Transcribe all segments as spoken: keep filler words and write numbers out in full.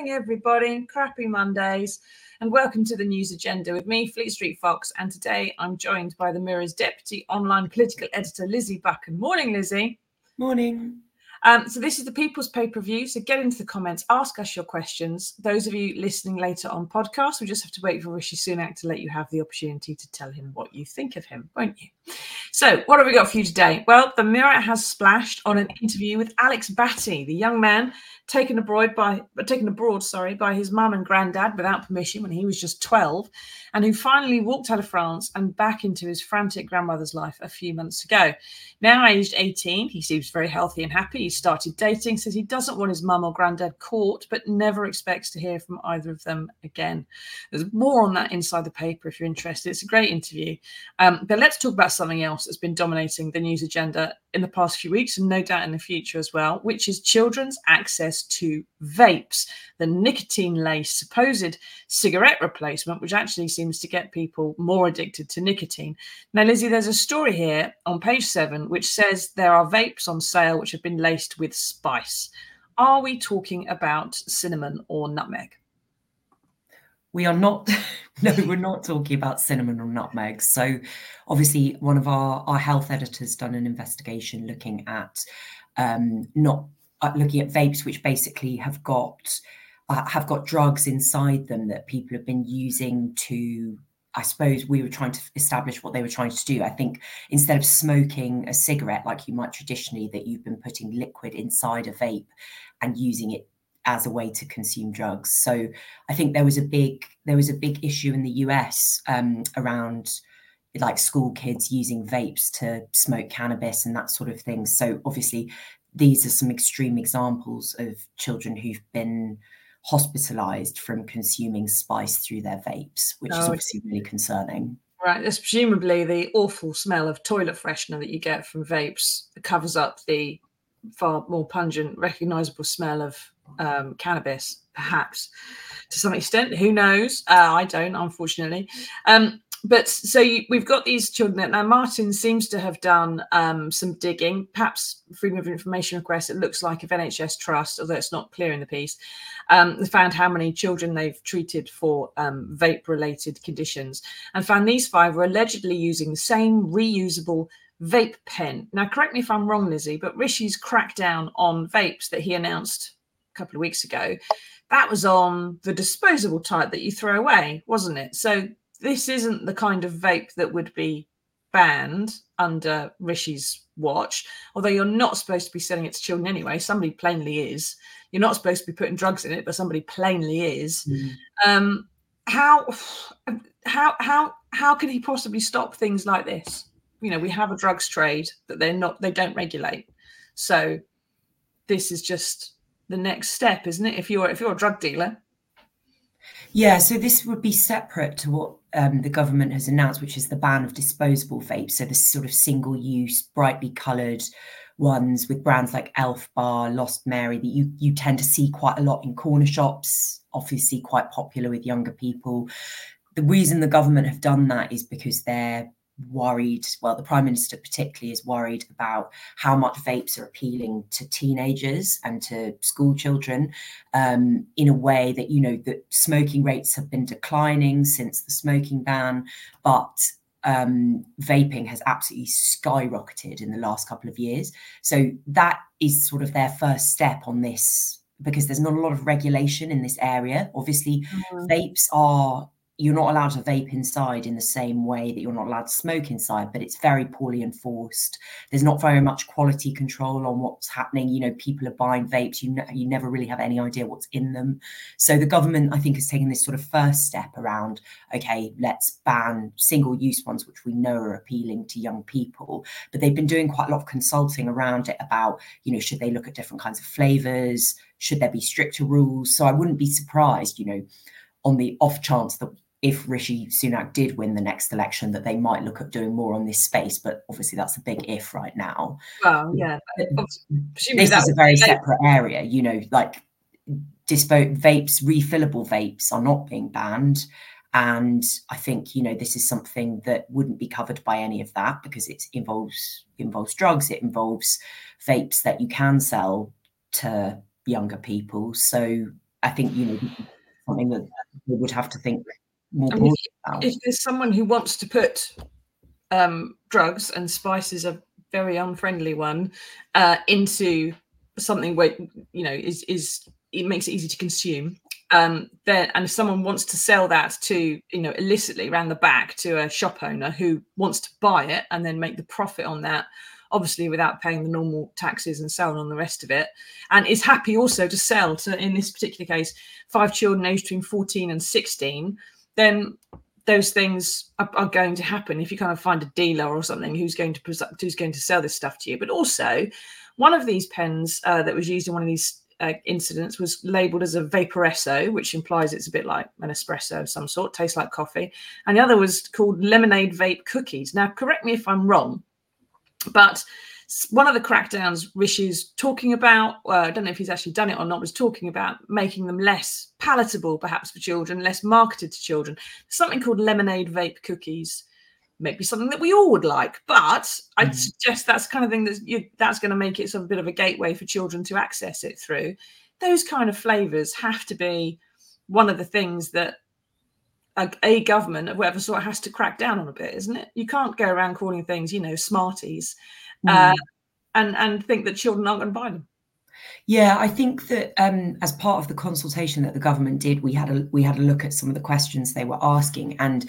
morning, everybody. Crappy Mondays. And welcome to the News Agenda with me, Fleet Street Fox. And today I'm joined by the Mirror's Deputy Online Political Editor, Lizzie Buck. And morning, Lizzie. Morning. Um, so this is the People's Pay-Per-View. So get into the comments, ask us your questions. Those of you listening later on podcast, we just have to wait for Rishi Sunak to let you have the opportunity to tell him what you think of him, won't you? So what have we got for you today? Well, the Mirror has splashed on an interview with Alex Batty, the young man taken abroad by taken abroad, sorry, by his mum and granddad without permission when he was just twelve, and who finally walked out of France and back into his frantic grandmother's life a few months ago. Now aged eighteen, he seems very healthy and happy. Started dating, says he doesn't want his mum or granddad caught, but never expects to hear from either of them again. There's more on that inside the paper if you're interested. It's a great interview. Um, but let's talk about something else that's been dominating the news agenda in the past few weeks and no doubt in the future as well, which is children's access to vapes, the nicotine-laced supposed cigarette replacement, which actually seems to get people more addicted to nicotine. Now, Lizzie, there's a story here on page seven which says there are vapes on sale which have been laced with spice. Are we talking about cinnamon or nutmeg? We are not. No, we're not talking about cinnamon or nutmeg. So obviously one of our, our health editors done an investigation looking at um, not uh, looking at vapes, which basically have got uh, have got drugs inside them that people have been using to, I suppose we were trying to establish what they were trying to do. I think instead of smoking a cigarette, like you might traditionally, that you've been putting liquid inside a vape and using it as a way to consume drugs. So I think there was a big, there was a big issue in the U S um, around like school kids using vapes to smoke cannabis and that sort of thing. So obviously these are some extreme examples of children who've been hospitalised from consuming spice through their vapes, which oh, is obviously really concerning. Right, that's presumably the awful smell of toilet freshener that you get from vapes covers up the far more pungent, recognisable smell of um, cannabis, perhaps, to some extent. Who knows? Uh, I don't, unfortunately. Um, But so you, we've got these children. Now, Martin seems to have done um, some digging, perhaps freedom of information request. It looks like of N H S Trust, although it's not clear in the piece. Um, they found how many children they've treated for um, vape-related conditions and found these five were allegedly using the same reusable vape pen. Now, correct me if I'm wrong, Lizzie, but Rishi's crackdown on vapes that he announced a couple of weeks ago, that was on the disposable type that you throw away, wasn't it? So this isn't the kind of vape that would be banned under Rishi's watch, although you're not supposed to be selling it to children anyway. Somebody plainly is. You're not supposed to be putting drugs in it, but somebody plainly is. Mm. Um, how, how, how, how could he possibly stop things like this? You know, we have a drugs trade that they're not, they don't regulate. So this is just the next step, isn't it? If you're, if you're a drug dealer. Yeah, so this would be separate to what um, the government has announced, which is the ban of disposable vapes. So the sort of single-use, brightly coloured ones with brands like Elf Bar, Lost Mary, that you, you tend to see quite a lot in corner shops, obviously quite popular with younger people. The reason the government have done that is because they're worried, well, the Prime Minister particularly is worried about how much vapes are appealing to teenagers and to school children um, in a way that, you know, that smoking rates have been declining since the smoking ban, but um, vaping has absolutely skyrocketed in the last couple of years. So that is sort of their first step on this, because there's not a lot of regulation in this area. Obviously, mm-hmm. vapes are... You're not allowed to vape inside in the same way that you're not allowed to smoke inside, but it's very poorly enforced. There's not very much quality control on what's happening. You know, people are buying vapes. You, n- you never really have any idea what's in them. So the government, I think, has taken this sort of first step around, okay, let's ban single-use ones, which we know are appealing to young people. But they've been doing quite a lot of consulting around it about, you know, should they look at different kinds of flavours? Should there be stricter rules? So I wouldn't be surprised, you know, on the off chance that if Rishi Sunak did win the next election, that they might look at doing more on this space. But obviously that's a big if right now. Well, yeah. This is a very separate area, you know, like dispo- vapes, refillable vapes are not being banned. And I think, you know, this is something that wouldn't be covered by any of that because it involves, involves drugs. It involves vapes that you can sell to younger people. So I think, you know, something that we would have to think more broadly about. If there's someone who wants to put um, drugs, and spice is a very unfriendly one, uh, into something where, you know, is is it makes it easy to consume. Um, then, and if someone wants to sell that to, you know, illicitly round the back to a shop owner who wants to buy it and then make the profit on that, obviously without paying the normal taxes and so on on the rest of it, and is happy also to sell to, in this particular case, five children aged between fourteen and sixteen, then those things are, are going to happen if you kind of find a dealer or something who's going to pres- who's going to sell this stuff to you. But also, one of these pens uh, that was used in one of these Uh, incidents was labelled as a Vaporesso, which implies it's a bit like an espresso of some sort, tastes like coffee. And the other was called lemonade vape cookies. Now, correct me if I'm wrong, but one of the crackdowns Rishi's talking about, uh, I don't know if he's actually done it or not, was talking about making them less palatable, perhaps, for children, less marketed to children. Something called lemonade vape cookies. Maybe something that we all would like, but mm-hmm. I'd suggest that's the kind of thing that's, you, that's going to make it sort of a bit of a gateway for children to access it through. Those kind of flavours have to be one of the things that a, a government of whatever sort has to crack down on a bit, isn't it? You can't go around calling things, you know, Smarties, mm. uh, and, and think that children aren't going to buy them. Yeah, I think that um, as part of the consultation that the government did, we had a we had a look at some of the questions they were asking, and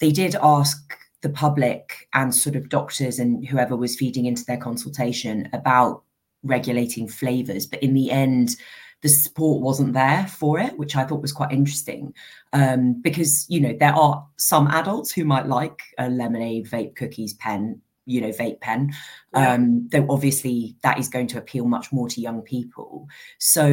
they did ask the public and sort of doctors and whoever was feeding into their consultation about regulating flavours. But in the end, the support wasn't there for it, which I thought was quite interesting, um, because, you know, there are some adults who might like a lemonade vape cookies pen, you know, vape pen, yeah. um, though obviously that is going to appeal much more to young people. So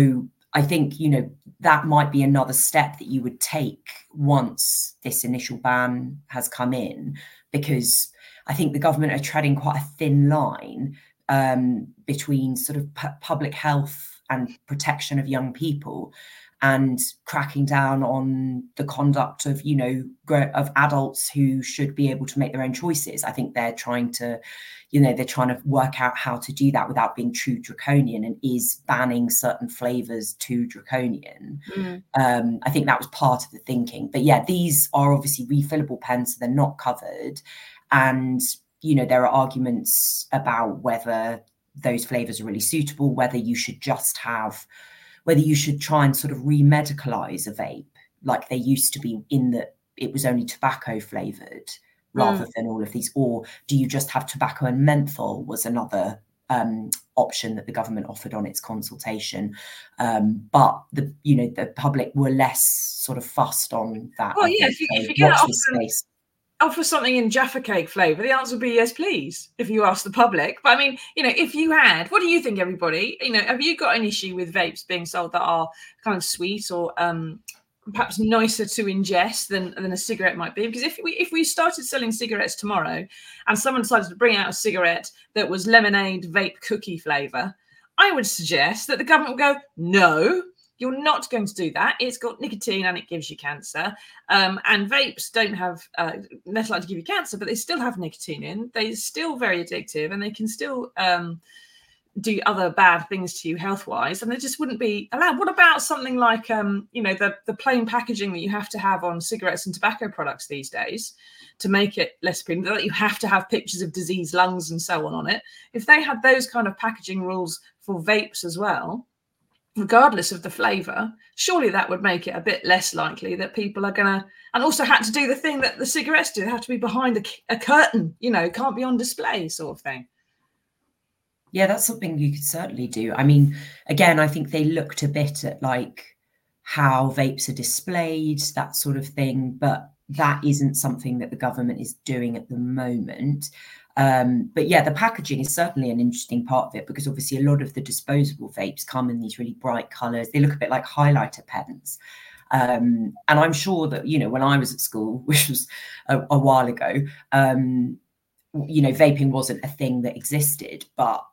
I think, you know, that might be another step that you would take once this initial ban has come in, because I think the government are treading quite a thin line um, between sort of p- public health and protection of young people and cracking down on the conduct of, you know, of adults who should be able to make their own choices. I think they're trying to, you know, they're trying to work out how to do that without being too draconian, and is banning certain flavours too draconian? Mm. Um, I think that was part of the thinking. But yeah, these are obviously refillable pens, so they're not covered. And, you know, there are arguments about whether those flavours are really suitable, whether you should just have... whether you should try and sort of re-medicalise a vape, like they used to be, in that it was only tobacco flavoured rather mm. than all of these, or do you just have tobacco and menthol, was another um, option that the government offered on its consultation. Um, but, the you know, the public were less sort of fussed on that. Well, I yeah, think, if you, if you get offer, offer something in Jaffa cake flavour, the answer would be yes, please, if you ask the public. But I mean, you know, if you had, what do you think, everybody? You know, have you got an issue with vapes being sold that are kind of sweet or... Um, perhaps nicer to ingest than, than a cigarette might be? Because if we if we started selling cigarettes tomorrow and someone decided to bring out a cigarette that was lemonade vape cookie flavour, I would suggest that the government would go, no, you're not going to do that. It's got nicotine and it gives you cancer. Um, and vapes don't have, uh, less likely to give you cancer, but they still have nicotine in. They're still very addictive and they can still... Um, do other bad things to you health-wise, and they just wouldn't be allowed. What about something like, um, you know, the, the plain packaging that you have to have on cigarettes and tobacco products these days to make it less appealing, that you have to have pictures of diseased lungs and so on on it? If they had those kind of packaging rules for vapes as well, regardless of the flavour, surely that would make it a bit less likely that people are going to... And also had to do the thing that the cigarettes do. They have to be behind a, a curtain, you know, can't be on display sort of thing. Yeah, that's something you could certainly do. I mean, again, I think they looked a bit at like how vapes are displayed, that sort of thing, but that isn't something that the government is doing at the moment. Um, but yeah, the packaging is certainly an interesting part of it, because obviously a lot of the disposable vapes come in these really bright colours. They look a bit like highlighter pens. Um, and I'm sure that, you know, when I was at school, which was a, a while ago, um, you know, vaping wasn't a thing that existed, but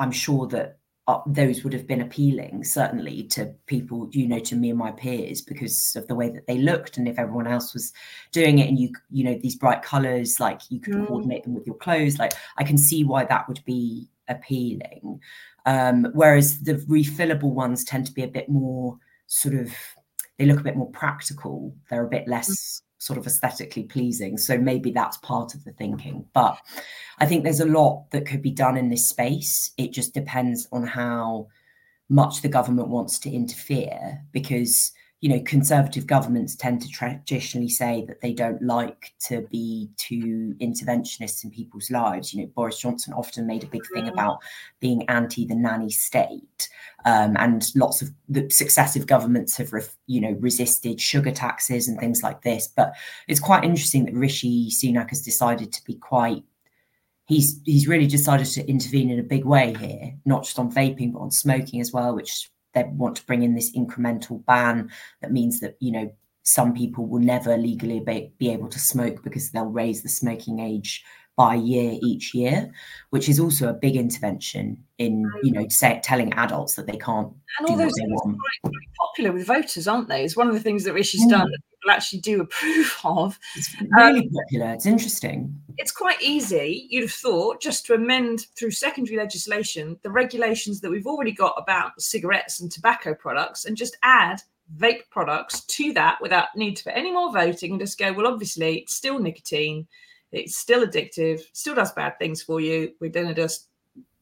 I'm sure that uh, those would have been appealing, certainly to people, you know, to me and my peers, because of the way that they looked. And if everyone else was doing it and you, you know, these bright colours, like you could mm. coordinate them with your clothes, like I can see why that would be appealing. Um, whereas the refillable ones tend to be a bit more sort of, they look a bit more practical. They're a bit less sort of aesthetically pleasing. So maybe that's part of the thinking. But I think there's a lot that could be done in this space. It just depends on how much the government wants to interfere, because, you know, Conservative governments tend to traditionally say that they don't like to be too interventionists in people's lives. You know, Boris Johnson often made a big thing about being anti the nanny state, um, and lots of the successive governments have, ref, you know, resisted sugar taxes and things like this. But it's quite interesting that Rishi Sunak has decided to be quite, he's he's really decided to intervene in a big way here, not just on vaping, but on smoking as well, which they want to bring in this incremental ban that means that, you know, some people will never legally be, be able to smoke because they'll raise the smoking age by a year each year, which is also a big intervention in, you know, say, telling adults that they can't and do all those what they things want. Are quite popular with voters, aren't they? It's one of the things that Rishi's mm. done that people actually do approve of. It's really um, popular. It's interesting. It's quite easy, you'd have thought, just to amend through secondary legislation the regulations that we've already got about cigarettes and tobacco products and just add vape products to that without need for any more voting and just go, well, obviously, it's still nicotine. It's still addictive, still does bad things for you. We're going to just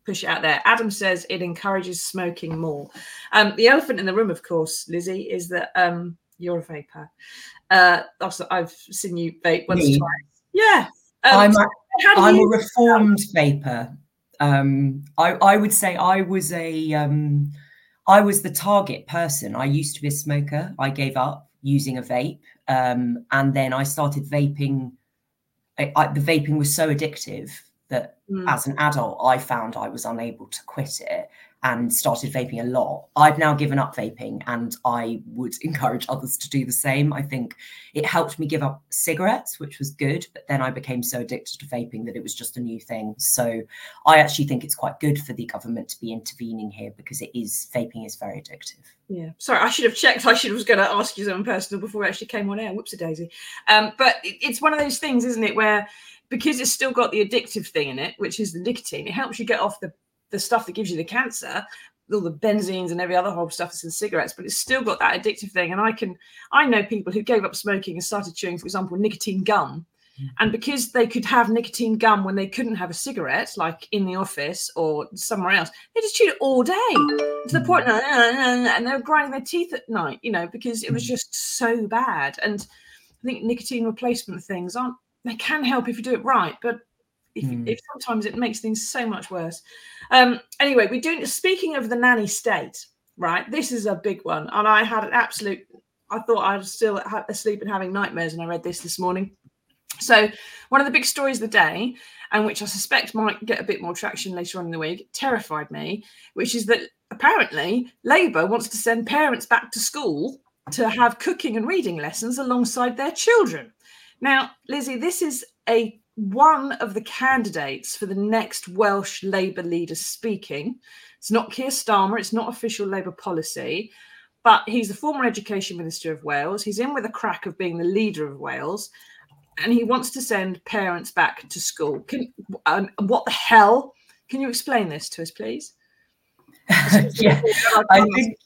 push it out there. Adam says it encourages smoking more. Um, the elephant in the room, of course, Lizzie, is that um, you're a vapor. Uh, also, I've seen you vape once or twice. Yeah. Um, I'm a, I'm a reformed vapor. Um, I, I would say I was a, um, I was the target person. I used to be a smoker. I gave up using a vape. Um, and then I started vaping. I, I, the vaping was so addictive that mm. as an adult, I found I was unable to quit it and started vaping a lot. I've now given up vaping and I would encourage others to do the same. I think it helped me give up cigarettes, which was good, but then I became so addicted to vaping that it was just a new thing. So I actually think it's quite good for the government to be intervening here because it is, vaping is very addictive. Yeah, sorry, I should have checked. I should was going to ask you something personal before I actually came on air. Whoops a daisy. Um, but it, it's one of those things, isn't it, where because it's still got the addictive thing in it, which is the nicotine, it helps you get off the the stuff that gives you the cancer, all the benzines and every other whole stuff that's in cigarettes, but it's still got that addictive thing. And I can, I know people who gave up smoking and started chewing, for example, nicotine gum. And because they could have nicotine gum when they couldn't have a cigarette, like in the office or somewhere else, they just chewed it all day to the point, and they were grinding their teeth at night, you know, because it was just so bad. And I think nicotine replacement things aren't, they can help if you do it right, but if, mm. if sometimes it makes things so much worse. Um, anyway, we're doing, speaking of the nanny state, right? This is a big one. And I had an absolute, I thought I was still asleep and having nightmares. And I read this this morning. So one of the big stories of the day, and which I suspect might get a bit more traction later on in the week, terrified me, which is that apparently Labour wants to send parents back to school to have cooking and reading lessons alongside their children. Now, Lizzie, this is a one of the candidates for the next Welsh Labour leader speaking. It's not Keir Starmer. It's not official Labour policy. But he's the former Education Minister of Wales. He's in with a crack of being the leader of Wales. And he wants to send parents back to school. Can, um, what the hell? Can you explain this to us, please? yeah, I think,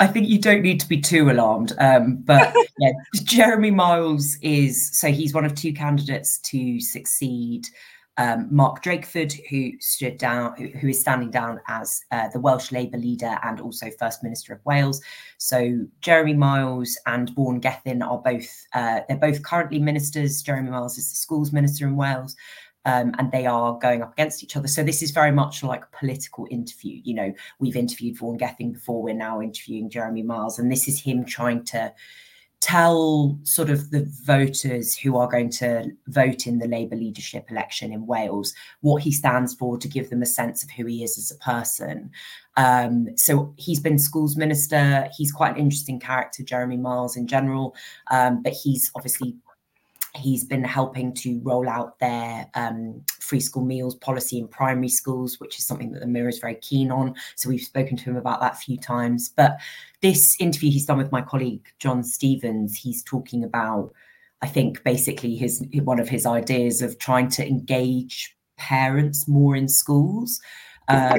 I think you don't need to be too alarmed. Um, but yeah, Jeremy Miles is, so he's one of two candidates to succeed um, Mark Drakeford, who stood down, who, who is standing down as uh, the Welsh Labour leader and also First Minister of Wales. So Jeremy Miles and Vaughan Gething are both, uh, they're both currently ministers. Jeremy Miles is the schools minister in Wales. Um, and they are going up against each other. So this is very much like a political interview. You know, we've interviewed Vaughan Gething before, we're now interviewing Jeremy Miles. And this is him trying to tell sort of the voters who are going to vote in the Labour leadership election in Wales what he stands for, to give them a sense of who he is as a person. Um, so he's been schools minister. He's quite an interesting character, Jeremy Miles in general. Um, but he's obviously... He's been helping to roll out their um, free school meals policy in primary schools, which is something that the Mirror is very keen on. So we've spoken to him about that a few times. But this interview he's done with my colleague, John Stevens, he's talking about, I think, basically his one of his ideas of trying to engage parents more in schools. Uh,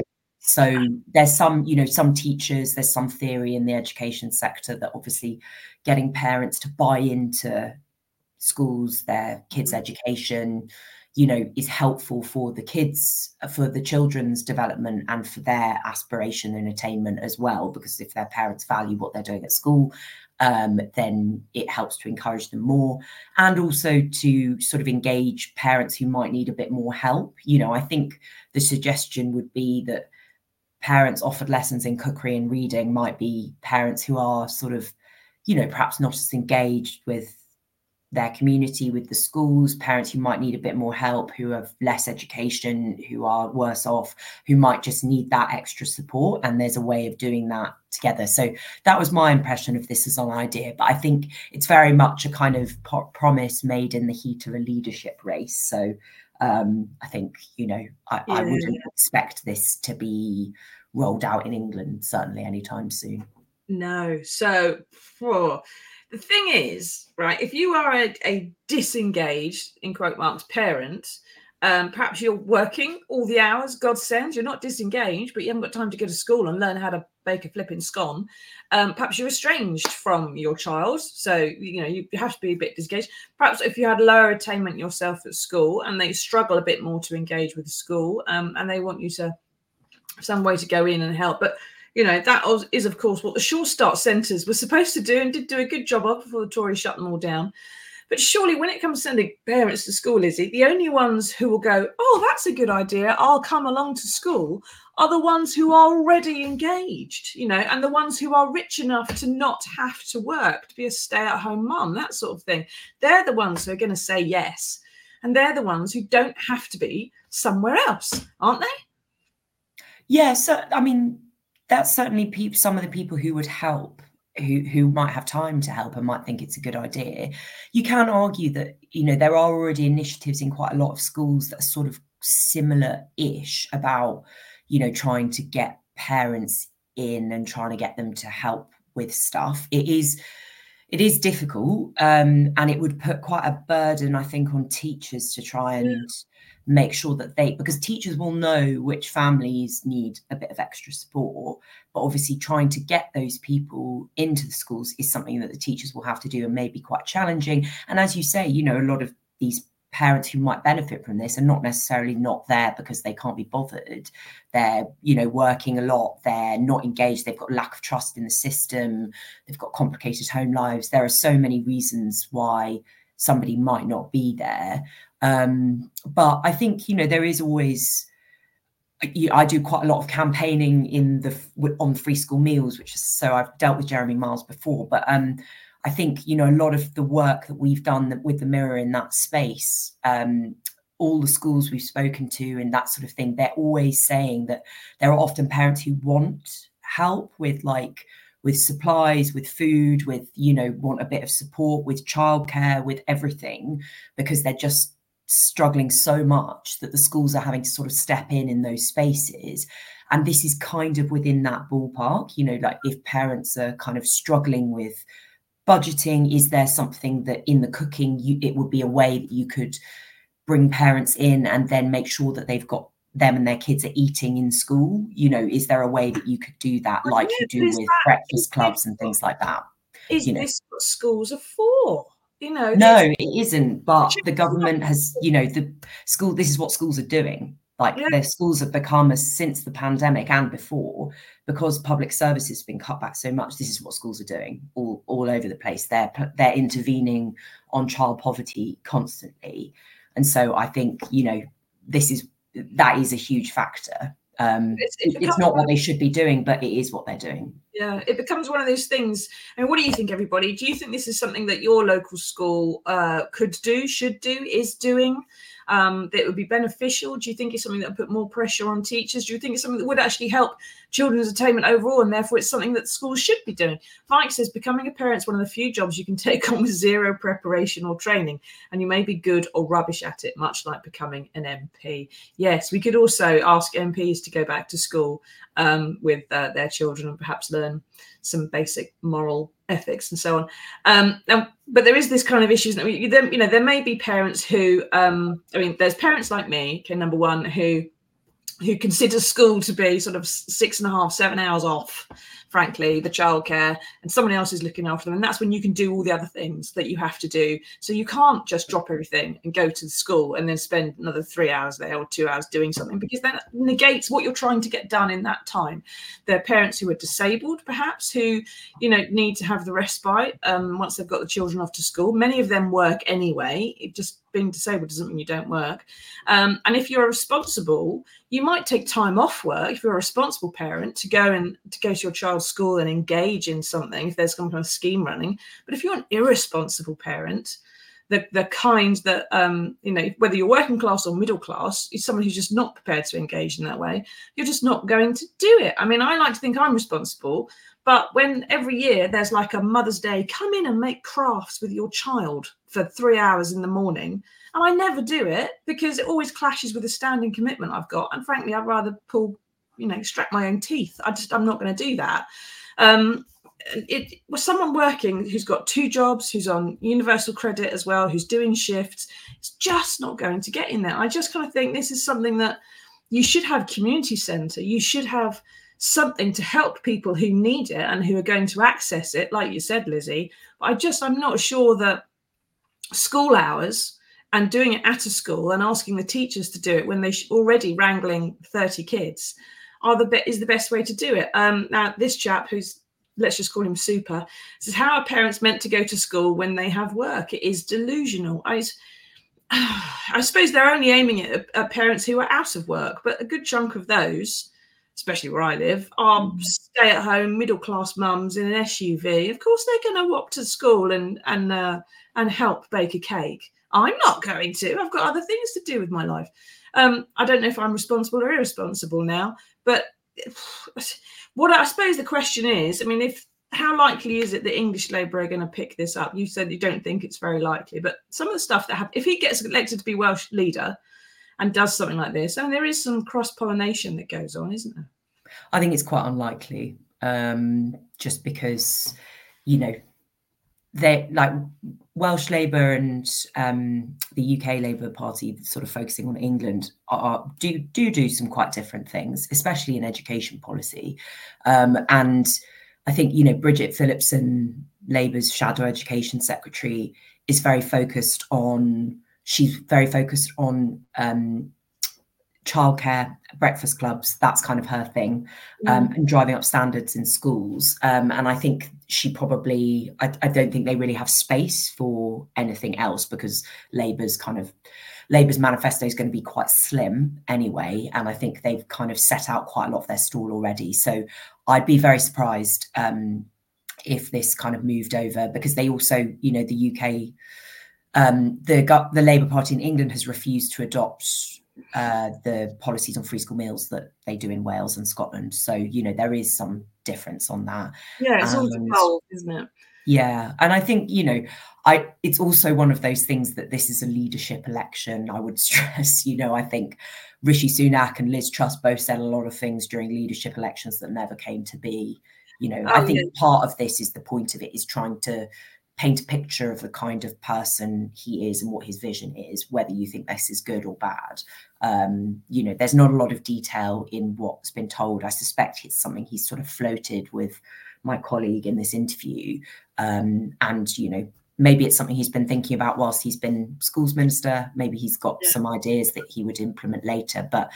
So there's some, you know, some teachers, there's some theory in the education sector that obviously getting parents to buy into schools, their kids' education, you know, is helpful for the kids, for the children's development and for their aspiration and attainment as well. Because if their parents value what they're doing at school, um, then it helps to encourage them more, and also to sort of engage parents who might need a bit more help. You know, I think the suggestion would be that parents offered lessons in cookery and reading might be parents who are sort of, you know, perhaps not as engaged with their community, with the schools, parents who might need a bit more help, who have less education, who are worse off, who might just need that extra support. And there's a way of doing that together. So that was my impression of this as an idea. But I think it's very much a kind of po- promise made in the heat of a leadership race. So um, I think, you know, I, yeah. I wouldn't expect this to be rolled out in England, certainly anytime soon. No. So for... The thing is, right, if you are a, a disengaged, in quote marks, parent, um, perhaps you're working all the hours God sends, you're not disengaged, but you haven't got time to go to school and learn how to bake a flipping scone. Um, perhaps you're estranged from your child. So, you know, you have to be a bit disengaged. Perhaps if you had lower attainment yourself at school and they struggle a bit more to engage with the school, um, and they want you to some way to go in and help. But you know, that is, of course, what the Sure Start centres were supposed to do and did do a good job of before the Tories shut them all down. But surely when it comes to sending parents to school, Lizzie, the only ones who will go, oh, that's a good idea, I'll come along to school, are the ones who are already engaged, you know, and the ones who are rich enough to not have to work, to be a stay-at-home mum, that sort of thing. They're the ones who are going to say yes. And they're the ones who don't have to be somewhere else, aren't they? Yeah, so, I mean... That's certainly pe- some of the people who would help, who, who might have time to help and might think it's a good idea. You can argue that, you know, there are already initiatives in quite a lot of schools that are sort of similar-ish about, you know, trying to get parents in and trying to get them to help with stuff. It is, it is difficult, um, and it would put quite a burden, I think, on teachers to try and... Yeah. Make sure that they, because teachers will know which families need a bit of extra support, but obviously trying to get those people into the schools is something that the teachers will have to do and may be quite challenging. And as you say, you know, a lot of these parents who might benefit from this are not necessarily not there because they can't be bothered. They're, you know, working a lot, they're not engaged, they've got lack of trust in the system, they've got complicated home lives. There are so many reasons why somebody might not be there. Um, but I think, you know, there is always, you, I do quite a lot of campaigning in the on free school meals, which is, so I've dealt with Jeremy Miles before, but um, I think, you know, a lot of the work that we've done with the Mirror in that space, um, all the schools we've spoken to and that sort of thing, they're always saying that there are often parents who want help with like, with supplies, with food, with, you know, want a bit of support, with childcare, with everything, because they're just struggling so much that the schools are having to sort of step in in those spaces. And this is kind of within that ballpark, you know, like if parents are kind of struggling with budgeting, is there something that in the cooking, you, it would be a way that you could bring parents in and then make sure that they've got them and their kids are eating in school? You know, is there a way that you could do that like you do with breakfast clubs and things like that? Is this what schools are for? You know, no, it isn't, but the government has, you know, the school, this is what schools are doing. Like yeah. Their schools have become, as since the pandemic and before, because public services have been cut back so much, this is what schools are doing all, all over the place. They're they're intervening on child poverty constantly. And so I think, you know, this is that is a huge factor. Um, it's, it becomes, it's not what they should be doing, but it is what they're doing. Yeah, it becomes one of those things. I mean, what do you think, everybody? Do you think this is something that your local school uh, could do, should do, is doing, um, that would be beneficial? Do you think it's something that would put more pressure on teachers? Do you think it's something that would actually help children's attainment overall, and therefore it's something that schools should be doing? Mike says, becoming a parent is one of the few jobs you can take on with zero preparation or training, and you may be good or rubbish at it, much like becoming an M P. Yes, we could also ask M Ps to go back to school um, with uh, their children and perhaps learn some basic moral ethics and so on. Um, and, but there is this kind of issues. I mean, you know, there may be parents who, um, I mean, there's parents like me, okay, number one, who who considers school to be sort of six and a half, seven hours off, frankly, the childcare, and someone else is looking after them. And that's when you can do all the other things that you have to do. So you can't just drop everything and go to the school and then spend another three hours there or two hours doing something, because that negates what you're trying to get done in that time. There are parents who are disabled, perhaps, who, you know, need to have the respite um, once they've got the children off to school. Many of them work anyway. It just being disabled doesn't mean you don't work. Um, and if you're responsible, you might take time off work, if you're a responsible parent, to go and to go to your child's school and engage in something if there's some kind of scheme running. But if you're an irresponsible parent, the the kind that, um, you know, whether you're working class or middle class, is someone who's just not prepared to engage in that way, you're just not going to do it. I mean, I like to think I'm responsible, but when every year there's like a Mother's Day, come in and make crafts with your child for three hours in the morning, and I never do it because it always clashes with the standing commitment I've got. And frankly, I'd rather pull, you know, extract my own teeth. I just, I'm not going to do that. Um, it was someone working who's got two jobs, who's on universal credit as well, who's doing shifts. It's just not going to get in there. I just kind of think this is something that you should have community centre. You should have something to help people who need it and who are going to access it, like you said, Lizzie. But I just, I'm not sure that school hours and doing it at a school and asking the teachers to do it when they're already wrangling thirty kids are the be- is the best way to do it. Um, now, this chap who's, let's just call him Super, says, how are parents meant to go to school when they have work? It is delusional. I, I suppose they're only aiming at, at parents who are out of work, but a good chunk of those, especially where I live, are stay-at-home middle-class mums in an S U V. Of course, they're going to walk to school and and uh, and help bake a cake. I'm not going to. I've got other things to do with my life. Um, I don't know if I'm responsible or irresponsible now, but what I suppose the question is, I mean, if how likely is it that English Labour are going to pick this up? You said you don't think it's very likely, but some of the stuff that happens, if he gets elected to be Welsh leader and does something like this, I mean, there is some cross-pollination that goes on, isn't there? I think it's quite unlikely, um, just because, you know, they like Welsh Labour and um, the U K Labour Party, sort of focusing on England, are, are do do do some quite different things, especially in education policy. Um, and I think, you know, Bridget Phillipson, Labour's shadow education secretary, is very focused on. She's very focused on um, childcare, breakfast clubs. That's kind of her thing, um, mm. and driving up standards in schools. Um, and I think she probably, I, I don't think they really have space for anything else, because Labour's kind of, Labour's manifesto is going to be quite slim anyway. And I think they've kind of set out quite a lot of their stall already. So I'd be very surprised um, if this kind of moved over, because they also, you know, the U K... Um, the the Labour Party in England has refused to adopt uh, the policies on free school meals that they do in Wales and Scotland. So, you know, there is some difference on that. Yeah, it's and, all involved, isn't it? Yeah. And I think, you know, I it's also one of those things that this is a leadership election, I would stress. You know, I think Rishi Sunak and Liz Truss both said a lot of things during leadership elections that never came to be. You know, oh, I think yeah. part of this is the point of it is trying to paint a picture of the kind of person he is and what his vision is, whether you think this is good or bad. Um, you know, there's not a lot of detail in what's been told. I suspect it's something he's sort of floated with my colleague in this interview. Um, and, you know, maybe it's something he's been thinking about whilst he's been schools minister. Maybe he's got yeah. some ideas that he would implement later. But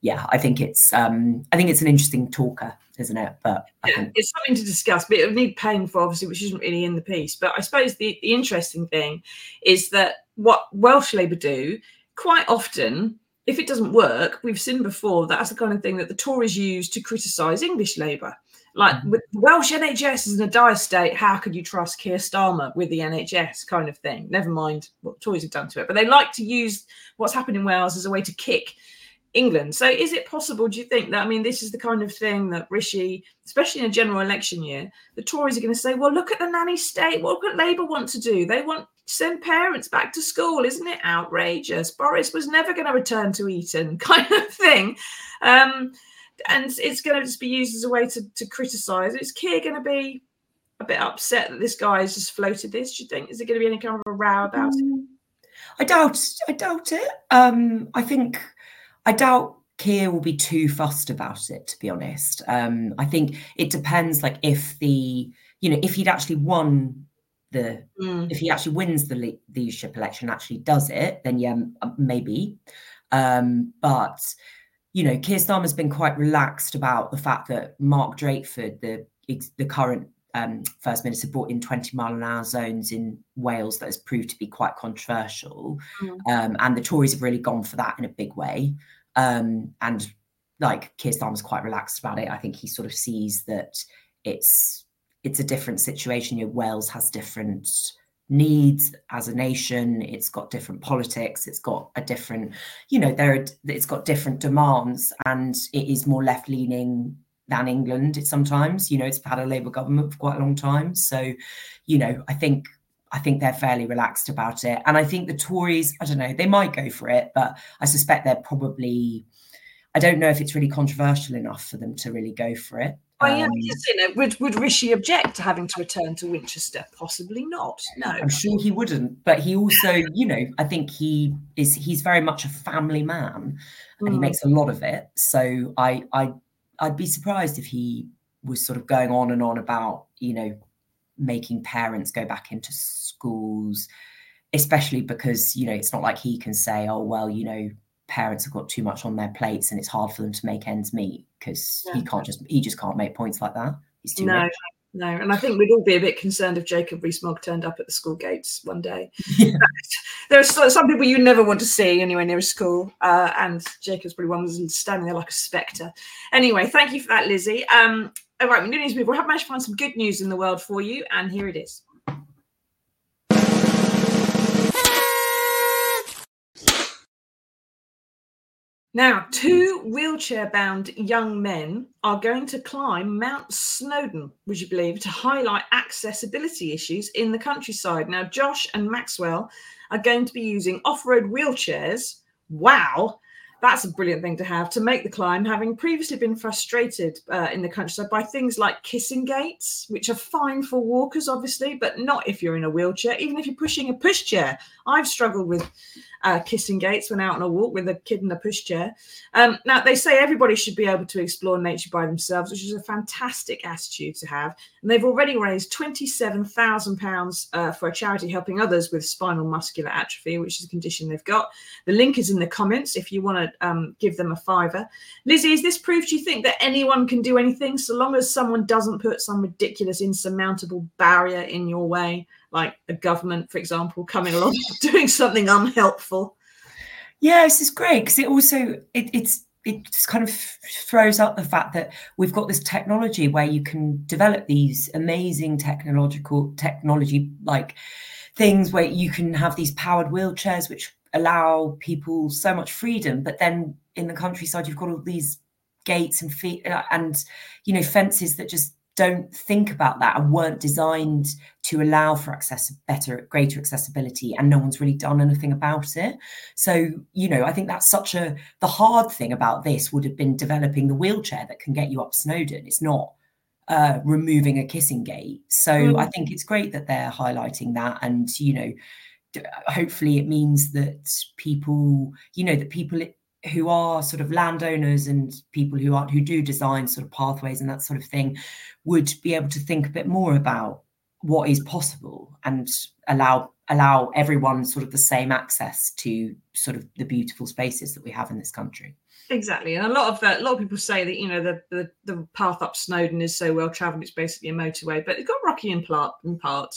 yeah, I think it's um, I think it's an interesting talker, isn't it? But I yeah, think... it's something to discuss, but it would need paying for, obviously, which isn't really in the piece. But I suppose the, the interesting thing is that what Welsh Labour do quite often, if it doesn't work, we've seen before, that's the kind of thing that the Tories use to criticise English Labour. Like, with Welsh N H S is in a dire state, how could you trust Keir Starmer with the N H S kind of thing? Never mind what Tories have done to it. But they like to use what's happened in Wales as a way to kick England. So is it possible, do you think, that, I mean, this is the kind of thing that Rishi, especially in a general election year, the Tories are going to say, well, look at the nanny state. What could Labour want to do? They want to send parents back to school. Isn't it outrageous? Boris was never going to return to Eton, kind of thing. Um, and it's going to just be used as a way to, to criticise. Is Keir going to be a bit upset that this guy has just floated this, do you think? Is there going to be any kind of a row about it? I doubt, I doubt it. Um, I think... I doubt Keir will be too fussed about it, to be honest. Um, I think it depends, like, if the, you know, if he'd actually won the, mm. if he actually wins the le- leadership election, actually does it, then yeah, maybe. Um, but, you know, Keir Starmer's been quite relaxed about the fact that Mark Drakeford, the the current um, First Minister, brought in twenty mile an hour zones in Wales that has proved to be quite controversial. Mm. Um, and the Tories have really gone for that in a big way. Um, and like Keir Starmer's quite relaxed about it. I think he sort of sees that it's it's a different situation. You know, Wales has different needs as a nation. It's got different politics. It's got a different, you know, there. Are, it's got different demands, and it is more left leaning than England. It's sometimes, you know, it's had a Labour government for quite a long time. So, you know, I think. I think they're fairly relaxed about it. And I think the Tories, I don't know, they might go for it, but I suspect they're probably, I don't know if it's really controversial enough for them to really go for it. Um, well, yeah, because, you know, would, would Rishi object to having to return to Winchester? Possibly not, no. I'm sure he wouldn't, but he also, you know, I think he is, he's very much a family man and mm. he makes a lot of it. So I, I, I'd be surprised if he was sort of going on and on about, you know, making parents go back into schools, especially because, you know, it's not like he can say, oh, well, you know, parents have got too much on their plates and it's hard for them to make ends meet, because yeah. he can't just, he just can't make points like that. He's too no, rich. No. And I think we'd all be a bit concerned if Jacob Rees-Mogg turned up at the school gates one day. Yeah. There are some people you never want to see anywhere near a school. Uh, and Jacob's probably one was standing there like a spectre. Anyway, thank you for that, Lizzie. Um, All right, good news people. I have managed to find some good news in the world for you, and here it is. Now, two wheelchair-bound young men are going to climb Mount Snowdon, would you believe, to highlight accessibility issues in the countryside. Now, Josh and Maxwell are going to be using off-road wheelchairs. Wow. That's a brilliant thing to have, to make the climb, having previously been frustrated uh, in the countryside by things like kissing gates, which are fine for walkers, obviously, but not if you're in a wheelchair, even if you're pushing a pushchair. I've struggled with uh, kissing gates when out on a walk with a kid in a pushchair. Um, now, they say everybody should be able to explore nature by themselves, which is a fantastic attitude to have. And they've already raised twenty-seven thousand pounds uh, for a charity helping others with spinal muscular atrophy, which is a condition they've got. The link is in the comments if you want to Um, give them a fiver. Lizzie, is this proof, do you think, that anyone can do anything so long as someone doesn't put some ridiculous insurmountable barrier in your way, like a government, for example, coming along doing something unhelpful? Yeah, this is great, because it also it, it's it just kind of throws up the fact that we've got this technology where you can develop these amazing technological technology like things where you can have these powered wheelchairs which allow people so much freedom, but then in the countryside you've got all these gates and feet and, you know, fences that just don't think about that and weren't designed to allow for access, better, greater accessibility, and no one's really done anything about it. So, you know, I think that's such a the hard thing about this would have been developing the wheelchair that can get you up Snowdon. It's not uh, removing a kissing gate. So mm. I think it's great that they're highlighting that, and, you know, hopefully it means that people, you know, that people who are sort of landowners and people who aren't, who do design sort of pathways and that sort of thing, would be able to think a bit more about what is possible and allow allow everyone sort of the same access to sort of the beautiful spaces that we have in this country. Exactly, and a lot of uh, a lot of people say that, you know, the, the the path up Snowdon is so well travelled it's basically a motorway, but it's got rocky in, pl- in parts,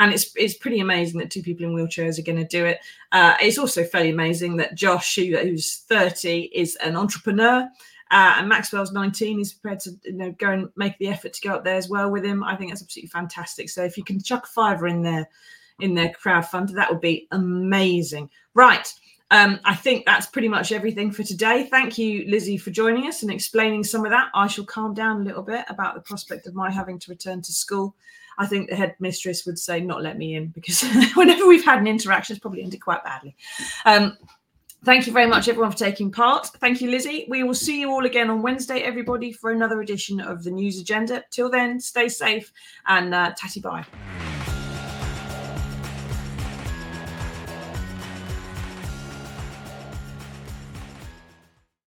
and it's it's pretty amazing that two people in wheelchairs are going to do it. Uh, it's also fairly amazing that Josh, who, who's thirty, is an entrepreneur, uh, and Maxwell's nineteen. He's prepared to, you know, go and make the effort to go up there as well with him. I think that's absolutely fantastic. So if you can chuck a fiver in there, in their crowdfunder, that would be amazing. Right. Um, I think that's pretty much everything for today. Thank you, Lizzie, for joining us and explaining some of that. I shall calm down a little bit about the prospect of my having to return to school. I think the headmistress would say, not let me in, because whenever we've had an interaction, it's probably ended quite badly. Um, thank you very much, everyone, for taking part. Thank you, Lizzie. We will see you all again on Wednesday, everybody, for another edition of The News Agenda. Till then, stay safe and uh, tatty bye.